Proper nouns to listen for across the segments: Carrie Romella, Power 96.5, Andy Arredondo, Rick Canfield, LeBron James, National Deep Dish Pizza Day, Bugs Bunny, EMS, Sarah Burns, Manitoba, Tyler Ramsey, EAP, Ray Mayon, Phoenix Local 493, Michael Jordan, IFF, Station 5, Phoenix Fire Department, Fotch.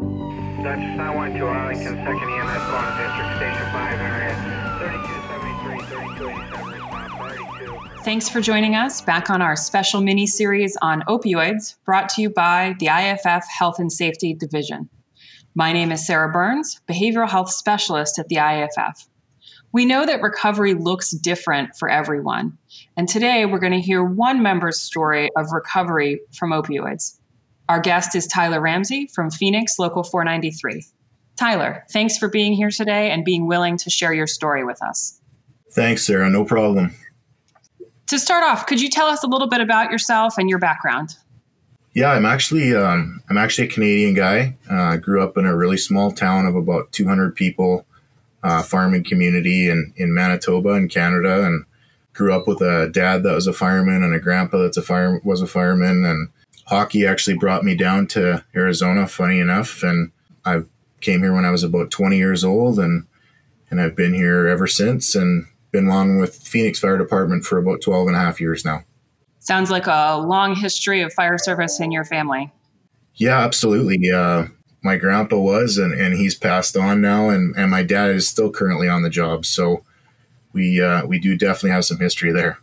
Dr. Star 12 Arlington, 2nd EMS Bond District, Station 5 area, 3273, 3287, respond 32. Thanks for joining us back on our special mini-series on opioids, brought to you by the IFF Health and Safety Division. My name is Sarah Burns, Behavioral Health Specialist at the IFF. We know that recovery looks different for everyone, and today we're going to hear one member's story of recovery from opioids. Our guest is Tyler Ramsey from Phoenix Local 493. Tyler, thanks for being here today and being willing to share your story with us. Thanks, Sarah. No problem. To start off, could you tell us a little bit about yourself and your background? Yeah, I'm actually a Canadian guy. I grew up in a really small town of about 200 people, farming community in Manitoba in Canada, and grew up with a dad that was a fireman and a grandpa that was a fireman, and hockey actually brought me down to Arizona, funny enough, and I came here when I was about 20 years old, and I've been here ever since and been along with Phoenix Fire Department for about 12 and a half years now. Sounds like a long history of fire service in your family. Yeah, absolutely. My grandpa was, and he's passed on now, and my dad is still currently on the job, so we do definitely have some history there.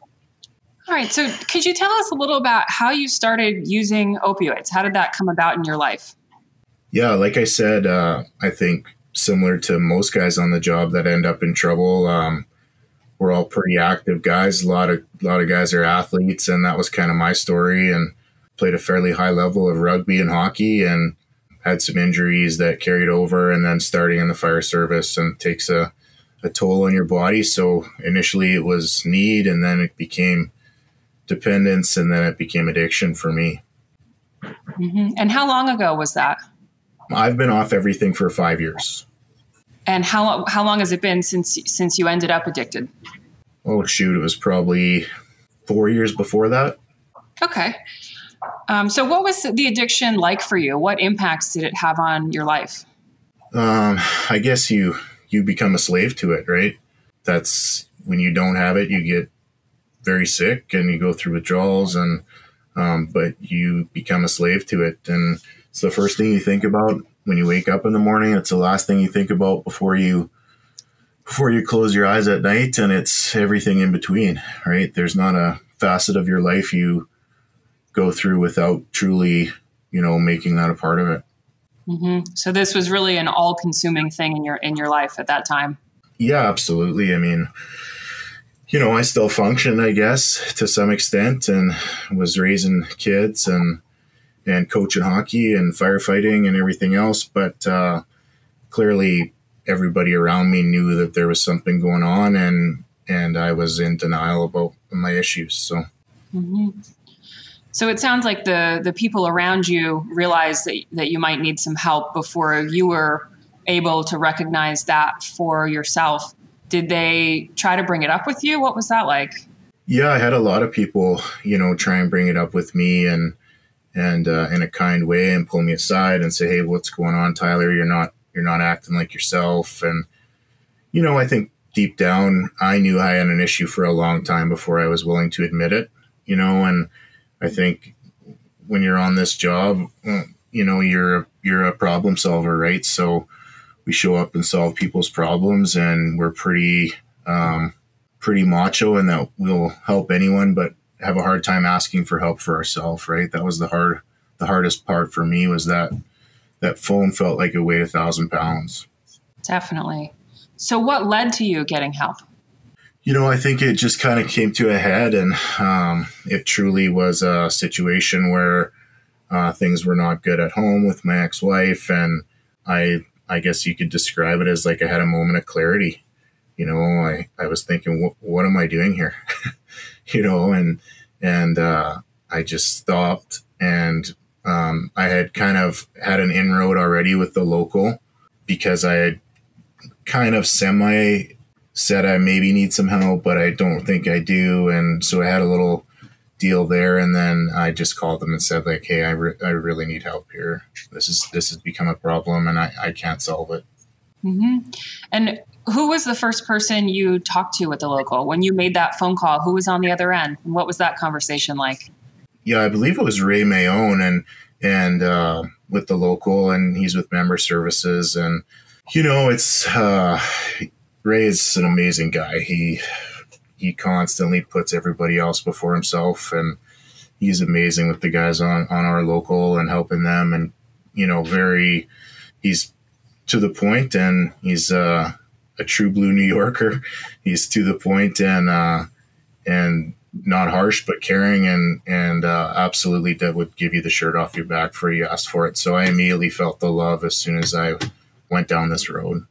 All right. So could you tell us a little about how you started using opioids? How did that come about in your life? Yeah, like I said, I think similar to most guys on the job that end up in trouble, we're all pretty active guys. A lot of guys are athletes, and that was kind of my story, and played a fairly high level of rugby and hockey and had some injuries that carried over, and then starting in the fire service and takes a toll on your body. So initially it was need, and then it became dependence, and then it became addiction for me. Mm-hmm. And how long ago was that? I've been off everything for 5 years. And how long has it been since you ended up addicted? Oh, shoot. It was probably 4 years before that. Okay. So what was the addiction like for you? What impacts did it have on your life? I guess you become a slave to it, right? That's when you don't have it, you get very sick and you go through withdrawals, and but you become a slave to it, and it's the first thing you think about when you wake up in the morning. It's the last thing you think about before you close your eyes at night, and it's everything in between, right? There's not a facet of your life you go through without truly, making that a part of it. Mm-hmm. So this was really an all-consuming thing in your life at that time. Yeah, absolutely. I mean, I still function, I guess, to some extent, and was raising kids and coaching hockey and firefighting and everything else. But clearly everybody around me knew that there was something going on, and I was in denial about my issues. So mm-hmm. So it sounds like the people around you realized that you might need some help before you were able to recognize that for yourself. Did they try to bring it up with you? What was that like? Yeah, I had a lot of people, try and bring it up with me and in a kind way, and pull me aside and say, "Hey, what's going on, Tyler? You're not acting like yourself." And, I think deep down, I knew I had an issue for a long time before I was willing to admit it, and I think when you're on this job, you're a problem solver, right? So we show up and solve people's problems, and we're pretty macho in that we'll help anyone, but have a hard time asking for help for ourselves, right? That was the hardest part for me, was that phone felt like it weighed 1,000 pounds. Definitely. So what led to you getting help? I think it just kind of came to a head, and it truly was a situation where things were not good at home with my ex-wife, and I guess you could describe it as like I had a moment of clarity. I was thinking, what am I doing here? And I just stopped, and I had kind of had an inroad already with the local, because I had kind of semi said I maybe need some help, but I don't think I do. And so I had a little deal there, and then I just called them and said, like, "Hey, I really need help here. This has become a problem, and I can't solve it." Mm-hmm. And who was the first person you talked to at the local when you made that phone call? Who was on the other end? And what was that conversation like? Yeah, I believe it was Ray Mayon, and and with the local, and he's with member services. And, you know, it's Ray is an amazing guy. He constantly puts everybody else before himself, and he's amazing with the guys on our local and helping them. And, you know, he's to the point, and he's a true blue New Yorker. He's to the point and not harsh, but caring, and absolutely that would give you the shirt off your back before you asked for it. So I immediately felt the love as soon as I went down this road.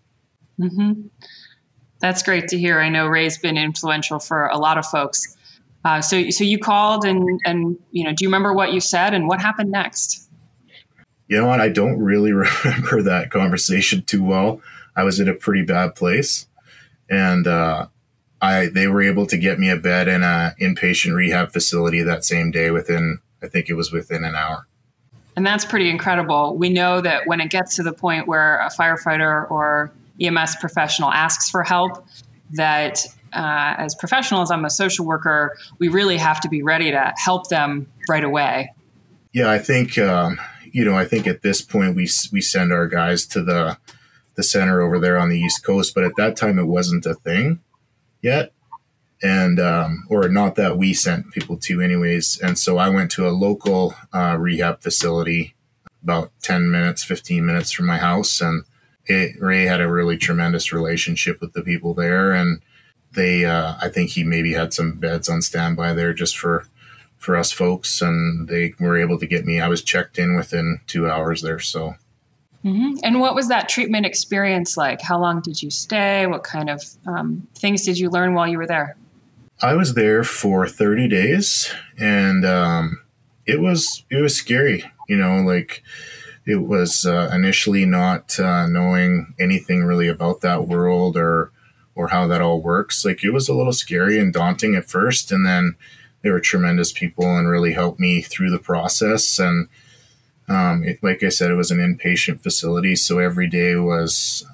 Mm-hmm. That's great to hear. I know Ray's been influential for a lot of folks. So you called and, you know, do you remember what you said and what happened next? You know what? I don't really remember that conversation too well. I was in a pretty bad place, and they were able to get me a bed in an inpatient rehab facility that same day within an hour. And that's pretty incredible. We know that when it gets to the point where a firefighter or EMS professional asks for help, that as professionals, I'm a social worker, we really have to be ready to help them right away. Yeah, I think, I think at this point we send our guys to the center over there on the East Coast, but at that time it wasn't a thing yet. And, or not that we sent people to anyways. And so I went to a local rehab facility about 15 minutes from my house. And Ray had a really tremendous relationship with the people there. And they, I think he maybe had some beds on standby there just for us folks. And they were able to get me, I was checked in within 2 hours there. So. Mm-hmm. And what was that treatment experience like? How long did you stay? What kind of things did you learn while you were there? I was there for 30 days, and it was scary. You know, like it was initially not knowing anything really about that world or how that all works. Like it was a little scary and daunting at first, and then they were tremendous people and really helped me through the process. And like I said, it was an inpatient facility. So every day was,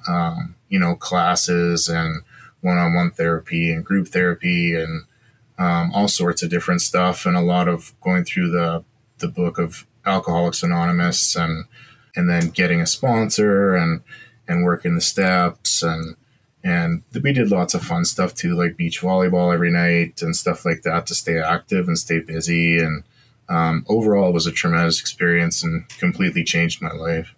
classes and one-on-one therapy and group therapy and all sorts of different stuff. And a lot of going through the book of Alcoholics Anonymous and then getting a sponsor and working the steps. And we did lots of fun stuff too, like beach volleyball every night and stuff like that to stay active and stay busy. And overall, it was a tremendous experience and completely changed my life.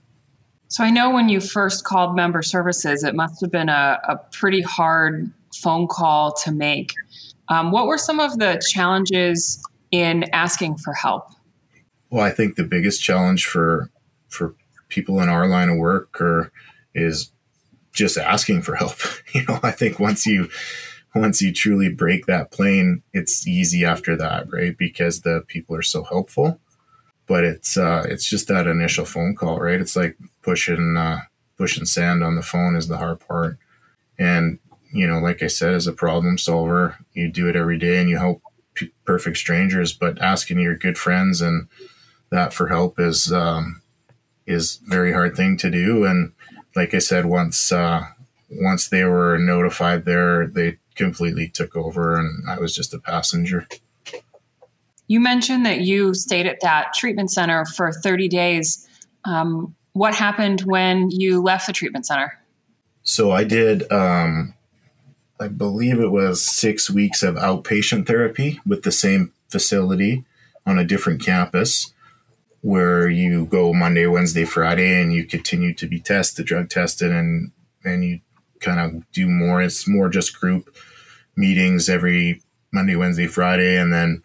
So I know when you first called member services, it must have been a pretty hard phone call to make. What were some of the challenges in asking for help? Well, I think the biggest challenge for people in our line of work is just asking for help. You know, I think once you truly break that plane, it's easy after that, right? Because the people are so helpful. But it's just that initial phone call, right? It's like pushing sand on the phone is the hard part. And, you know, like I said, as a problem solver, you do it every day and you help perfect strangers. But asking your good friends and that for help is a very hard thing to do. And like I said, once they were notified there, they completely took over and I was just a passenger. You mentioned that you stayed at that treatment center for 30 days. What happened when you left the treatment center? So I did, I believe it was 6 weeks of outpatient therapy with the same facility on a different campus where you go Monday, Wednesday, Friday, and you continue to be tested, drug tested, and you kind of do more. It's more just group meetings every Monday, Wednesday, Friday, and then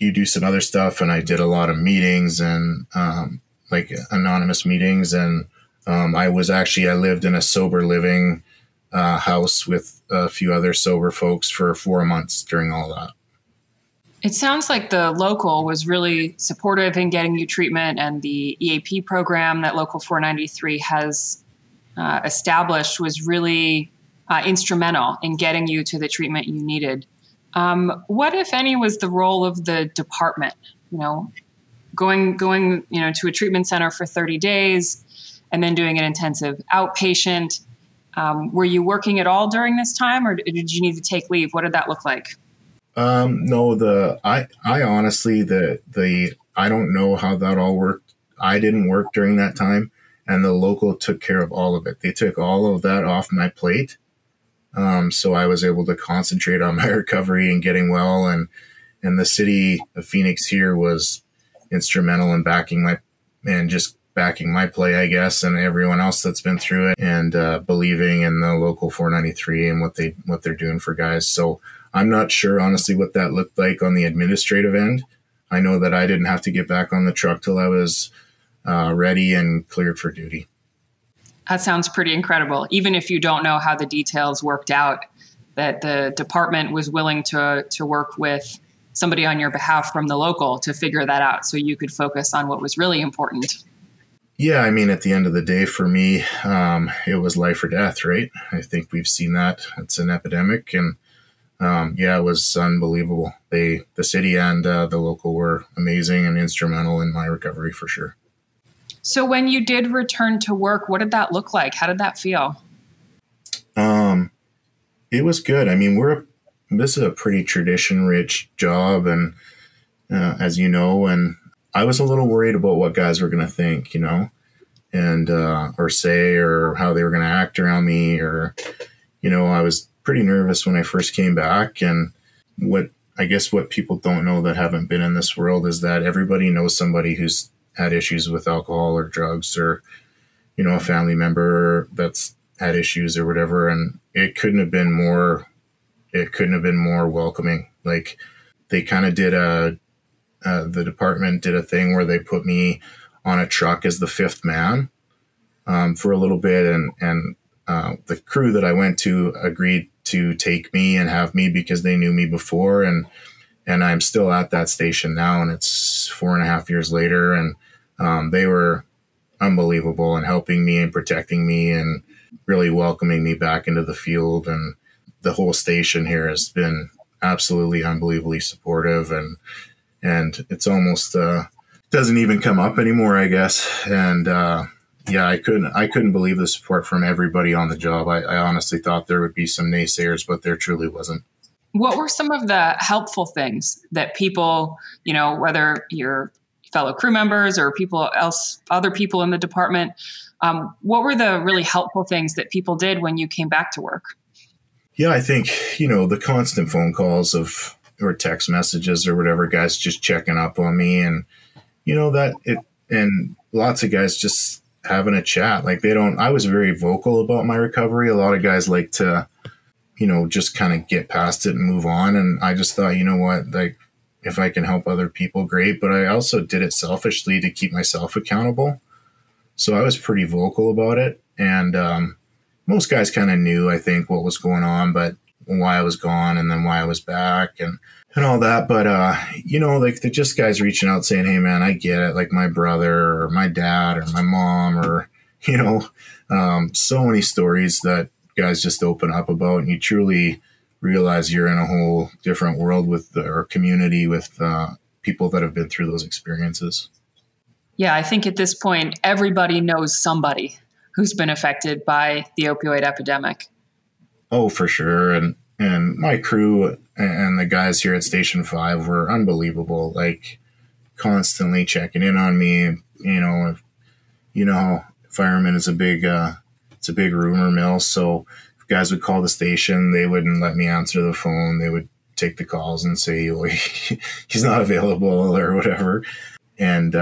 you do some other stuff. And I did a lot of meetings and like anonymous meetings. And I lived in a sober living house with a few other sober folks for 4 months during all that. It sounds like the local was really supportive in getting you treatment, and the EAP program that Local 493 has established was really instrumental in getting you to the treatment you needed. What, if any, was the role of the department? You know, going you know, to a treatment center for 30 days and then doing an intensive outpatient. Were you working at all during this time, or did you need to take leave? What did that look like? No, I honestly I don't know how that all worked I didn't work during that time, and the local took care of all of it. They took all of that off my plate. So I was able to concentrate on my recovery and getting well. And the city of Phoenix here was instrumental in backing my play, I guess, and everyone else that's been through it, and believing in the local 493 and what they're doing for guys. So I'm not sure, honestly, what that looked like on the administrative end. I know that I didn't have to get back on the truck till I was ready and cleared for duty. That sounds pretty incredible. Even if you don't know how the details worked out, that the department was willing to work with somebody on your behalf from the local to figure that out so you could focus on what was really important. Yeah, I mean, at the end of the day, for me, it was life or death, right? I think we've seen that. It's an epidemic. And it was unbelievable. The city and the local were amazing and instrumental in my recovery for sure. So when you did return to work, what did that look like? How did that feel? It was good. I mean, this is a pretty tradition-rich job, and as you know, and I was a little worried about what guys were going to think, and or say, or how they were going to act around me, or, I was pretty nervous when I first came back. And what people don't know that haven't been in this world is that everybody knows somebody who's had issues with alcohol or drugs, or, a family member that's had issues or whatever. And it couldn't have been more welcoming. Like, they kind of did the department did a thing where they put me on a truck as the fifth man for a little bit. And the crew that I went to agreed to take me and have me because they knew me before. And I'm still at that station now, and it's 4.5 years later. And they were unbelievable in helping me and protecting me and really welcoming me back into the field. And the whole station here has been absolutely unbelievably supportive, and it's almost doesn't even come up anymore, I guess. And I couldn't believe the support from everybody on the job. I honestly thought there would be some naysayers, but there truly wasn't. What were some of the helpful things that people, whether your fellow crew members or other people in the department, what were the really helpful things that people did when you came back to work? Yeah, I think, the constant phone calls or text messages or whatever, guys just checking up on me, and, and lots of guys just having a chat. Like, I was very vocal about my recovery. A lot of guys like to, just kind of get past it and move on. And I just thought, if I can help other people, great. But I also did it selfishly to keep myself accountable. So I was pretty vocal about it. And, most guys kind of knew, I think, what was going on, but why I was gone and then why I was back and all that. But, they're just guys reaching out saying, hey, man, I get it. Like, my brother or my dad or my mom, or, so many stories that guys just open up about. And you truly realize you're in a whole different world or community with people that have been through those experiences. Yeah, I think at this point, everybody knows somebody who's been affected by the opioid epidemic. Oh, for sure. And my crew and the guys here at Station 5 were unbelievable, like, constantly checking in on me. Firemen is it's a big rumor mill. So if guys would call the station, they wouldn't let me answer the phone. They would take the calls and say, oh, he's not available or whatever. And,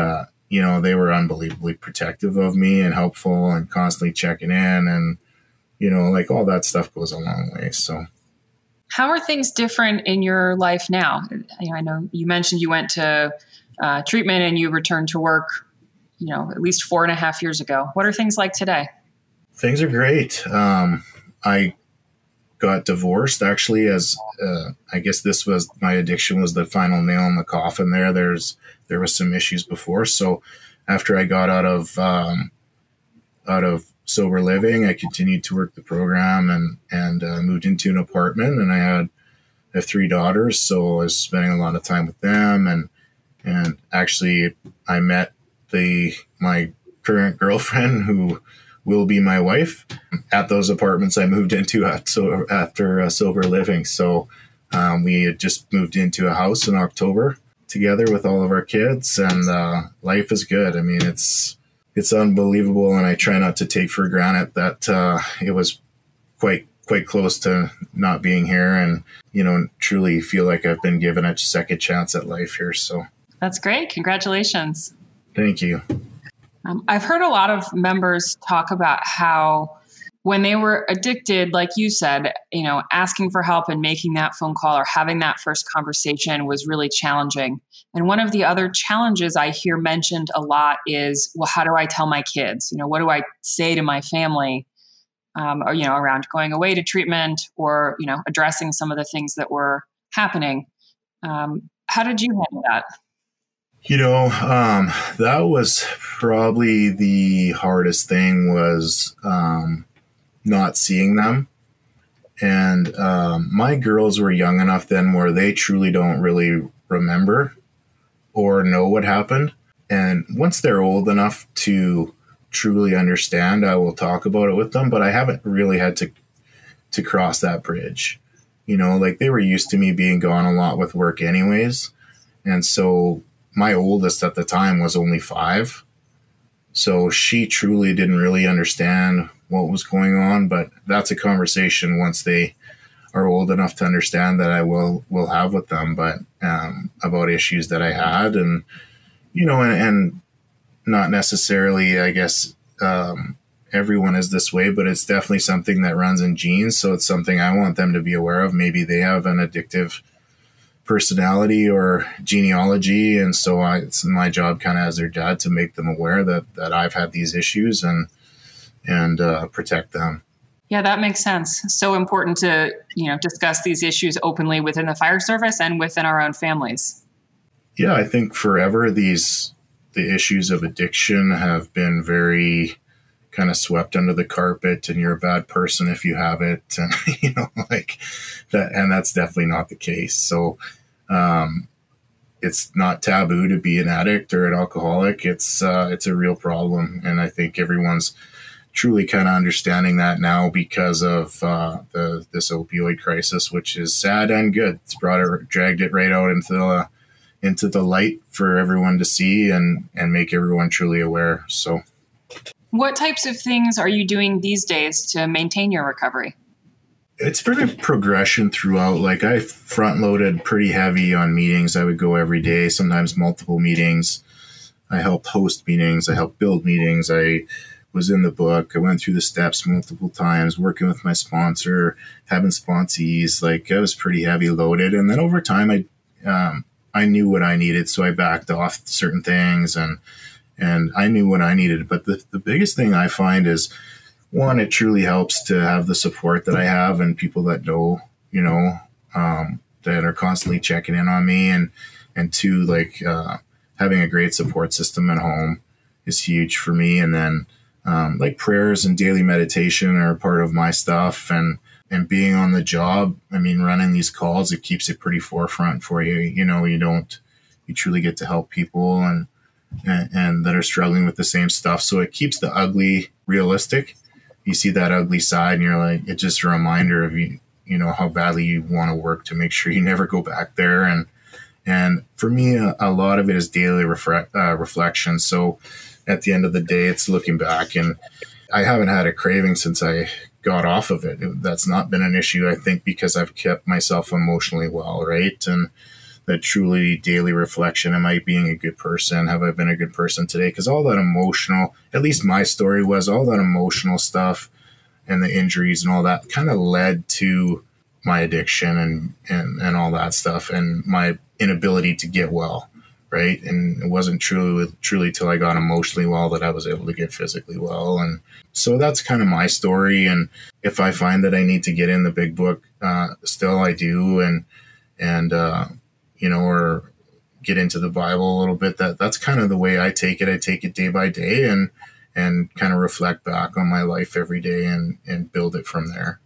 they were unbelievably protective of me and helpful and constantly checking in, and, all that stuff goes a long way. So how are things different in your life now? I know you mentioned you went to treatment and you returned to work, at least 4.5 years ago. What are things like today? Things are great. I got divorced, actually, as I guess this was my addiction was the final nail in the coffin there. There was some issues before. So after I got out of sober living, I continued to work the program and moved into an apartment, and I have 3 daughters. So I was spending a lot of time with them. And actually I met my current girlfriend, who will be my wife, at those apartments I moved into after sober living. So we had just moved into a house in October together with all of our kids, and life is good. I mean, it's unbelievable, and I try not to take for granted that it was quite close to not being here, and, you know, truly feel like I've been given a second chance at life here. So that's great. Congratulations. Thank you. I've heard a lot of members talk about how when they were addicted, like you said, you know, asking for help and making that phone call or having that first conversation was really challenging. And one of the other challenges I hear mentioned a lot is, well, how do I tell my kids? You know, what do I say to my family, or, you know, around going away to treatment or, you know, addressing some of the things that were happening? How did you handle that? You know, that was probably the hardest thing, was not seeing them. And my girls were young enough then where they truly don't really remember or know what happened. And once they're old enough to truly understand, I will talk about it with them. But I haven't really had to cross that bridge. You know, like, they were used to me being gone a lot with work anyways. And so my oldest at the time was only 5. So she truly didn't really understand what was going on, but that's a conversation once they are old enough to understand that I will have with them, but about issues that I had, and, you know, and not necessarily, I guess, everyone is this way, but it's definitely something that runs in genes. So it's something I want them to be aware of. Maybe they have an addictive personality or genealogy, and so it's my job kind of as their dad to make them aware that I've had these issues and protect them. Yeah, that makes sense. So important to, you know, discuss these issues openly within the fire service and within our own families. Yeah, I think forever the issues of addiction have been very kind of swept under the carpet, and you're a bad person if you have it, and, you know, like that. And that's definitely not the case. So it's not taboo to be an addict or an alcoholic. It's a real problem. And I think everyone's truly kind of understanding that now because of this opioid crisis, which is sad and good. It's dragged it right out into the light for everyone to see and make everyone truly aware. So what types of things are you doing these days to maintain your recovery? It's been a progression throughout. Like, I front loaded pretty heavy on meetings. I would go every day, sometimes multiple meetings. I helped host meetings. I helped build meetings. I was in the book. I went through the steps multiple times, working with my sponsor, having sponsees. Like, I was pretty heavy loaded. And then over time, I knew what I needed. So I backed off certain things, and I knew what I needed. But the biggest thing I find is, one, it truly helps to have the support that I have and people that know, you know, that are constantly checking in on me. And two, like, having a great support system at home is huge for me. And then like, prayers and daily meditation are part of my stuff, and being on the job. I mean, running these calls, it keeps it pretty forefront for you. You know, you truly get to help people and that are struggling with the same stuff. So it keeps the ugly realistic. You see that ugly side and you're like, it's just a reminder of you know, how badly you want to work to make sure you never go back there. And for me, a lot of it is daily reflection. So at the end of the day, it's looking back, and I haven't had a craving since I got off of it. That's not been an issue, I think, because I've kept myself emotionally well. Right. And that truly daily reflection. Am I being a good person? Have I been a good person today? Because all that emotional, at least my story was, all that emotional stuff and the injuries and all that kind of led to my addiction and all that stuff and my inability to get well, right? And it wasn't truly till I got emotionally well that I was able to get physically well. And so that's kind of my story. And if I find that I need to get in the big book, still I do. And you know, or get into the Bible a little bit. That's kind of the way I take it. I take it day by day and kind of reflect back on my life every day and build it from there.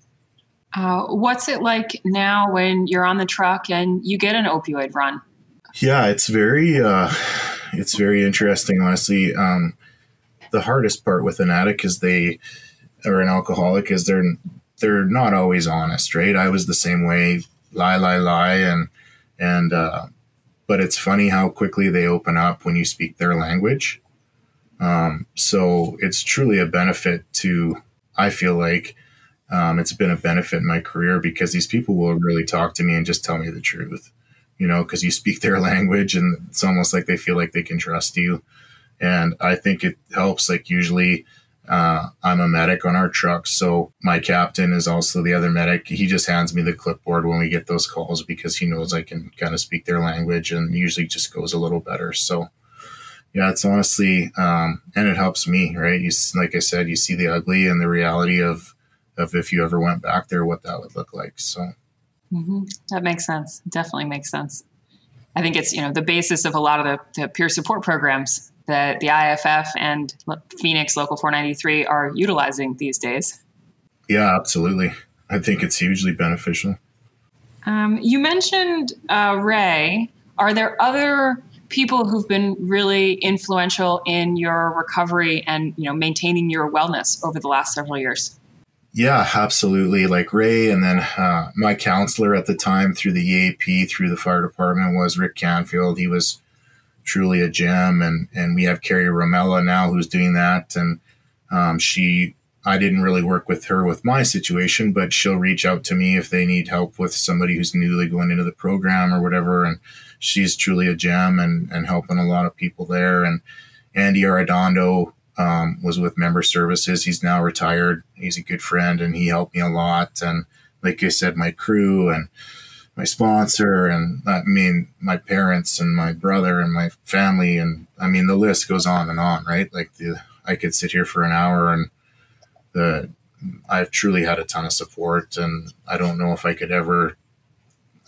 What's it like now when you're on the truck and you get an opioid run? Yeah, it's very interesting, honestly. The hardest part with an addict or an alcoholic is they're not always honest, right? I was the same way, lie, and but it's funny how quickly they open up when you speak their language. So it's truly a benefit to, I feel like, it's been a benefit in my career, because these people will really talk to me and just tell me the truth, you know, because you speak their language and it's almost like they feel like they can trust you. And I think it helps. Like usually, I'm a medic on our truck. So my captain is also the other medic. He just hands me the clipboard when we get those calls, because he knows I can kind of speak their language, and usually just goes a little better. So yeah, it's honestly, and it helps me, right? You, like I said, you see the ugly and the reality of if you ever went back there, what that would look like. So that makes sense. Definitely makes sense. I think it's, you know, the basis of a lot of the peer support programs that the IFF and Phoenix Local 493 are utilizing these days. Yeah, absolutely. I think it's hugely beneficial. You mentioned Ray. Are there other people who've been really influential in your recovery and, you know, maintaining your wellness over the last several years? Yeah, absolutely. Like Ray, and then my counselor at the time through the EAP, through the fire department, was Rick Canfield. He was truly a gem. And we have Carrie Romella now who's doing that. And I didn't really work with her with my situation, but she'll reach out to me if they need help with somebody who's newly going into the program or whatever. And she's truly a gem and helping a lot of people there. And Andy Arredondo was with member services. He's now retired. He's a good friend and he helped me a lot. And like I said, my crew and my sponsor, and I mean, my parents and my brother and my family. And I mean, the list goes on and on, right? Like I could sit here for an hour, and I've truly had a ton of support, and I don't know if I could ever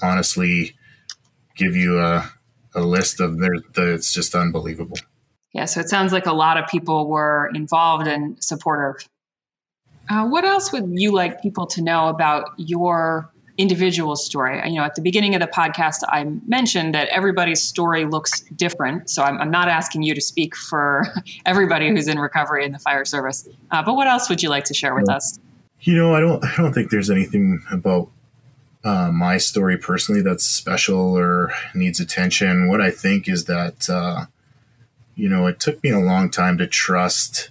honestly give you a list of it's just unbelievable. Yeah. So it sounds like a lot of people were involved and supportive. What else would you like people to know about your individual story? You know, at the beginning of the podcast, I mentioned that everybody's story looks different. So I'm not asking you to speak for everybody who's in recovery in the fire service. But what else would you like to share with us? You know, I don't think there's anything about my story personally that's special or needs attention. What I think is that, you know, it took me a long time to trust,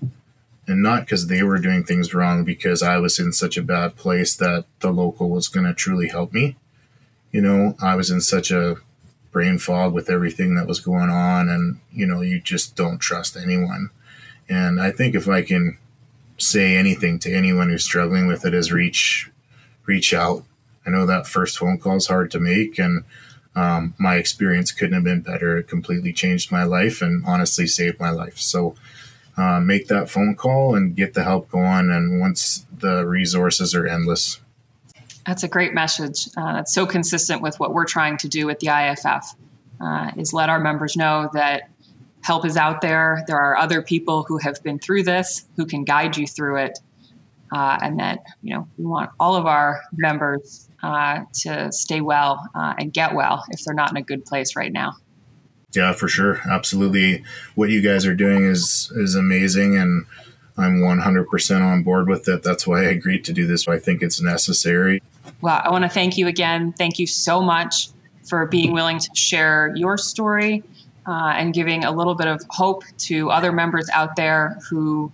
and not because they were doing things wrong, because I was in such a bad place that the local was going to truly help me. You know, I was in such a brain fog with everything that was going on, and, you know, you just don't trust anyone. And I think if I can say anything to anyone who's struggling with it is reach out. I know that first phone call is hard to make, and my experience couldn't have been better. It completely changed my life and honestly saved my life. So, make that phone call and get the help going. And once the resources are endless. That's a great message. That's so consistent with what we're trying to do at the IFF, is let our members know that help is out there. There are other people who have been through this, who can guide you through it. And that, you know, we want all of our members to stay well and get well if they're not in a good place right now. Yeah, for sure. Absolutely. What you guys are doing is amazing, and I'm 100% on board with it. That's why I agreed to do this. I think it's necessary. Well, I want to thank you again. Thank you so much for being willing to share your story and giving a little bit of hope to other members out there who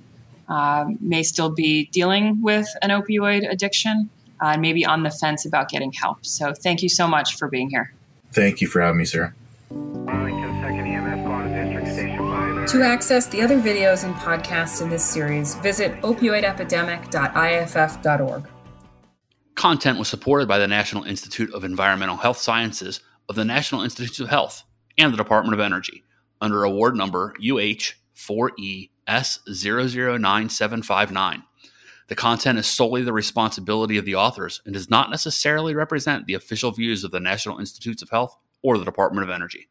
may still be dealing with an opioid addiction and maybe on the fence about getting help. So thank you so much for being here. Thank you for having me, Sarah. To access the other videos and podcasts in this series, visit opioidepidemic.iff.org. Content was supported by the National Institute of Environmental Health Sciences of the National Institutes of Health and the Department of Energy under award number UH4ES009759. The content is solely the responsibility of the authors and does not necessarily represent the official views of the National Institutes of Health or the Department of Energy.